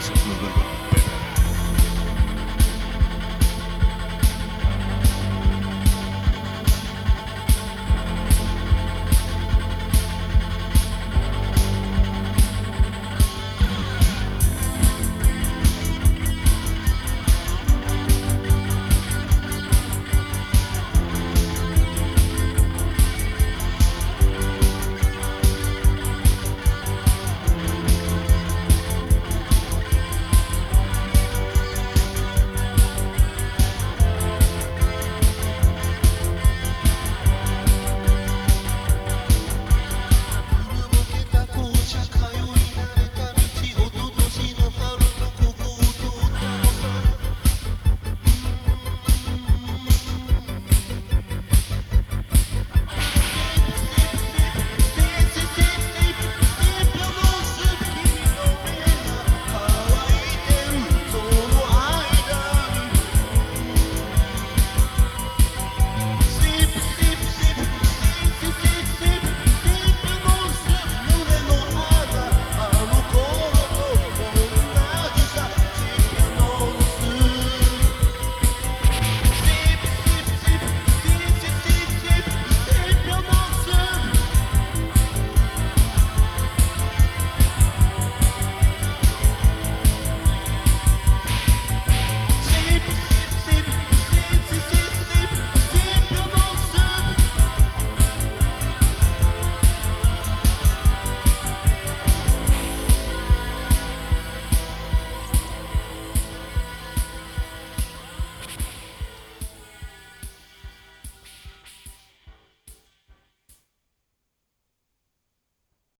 Listen to the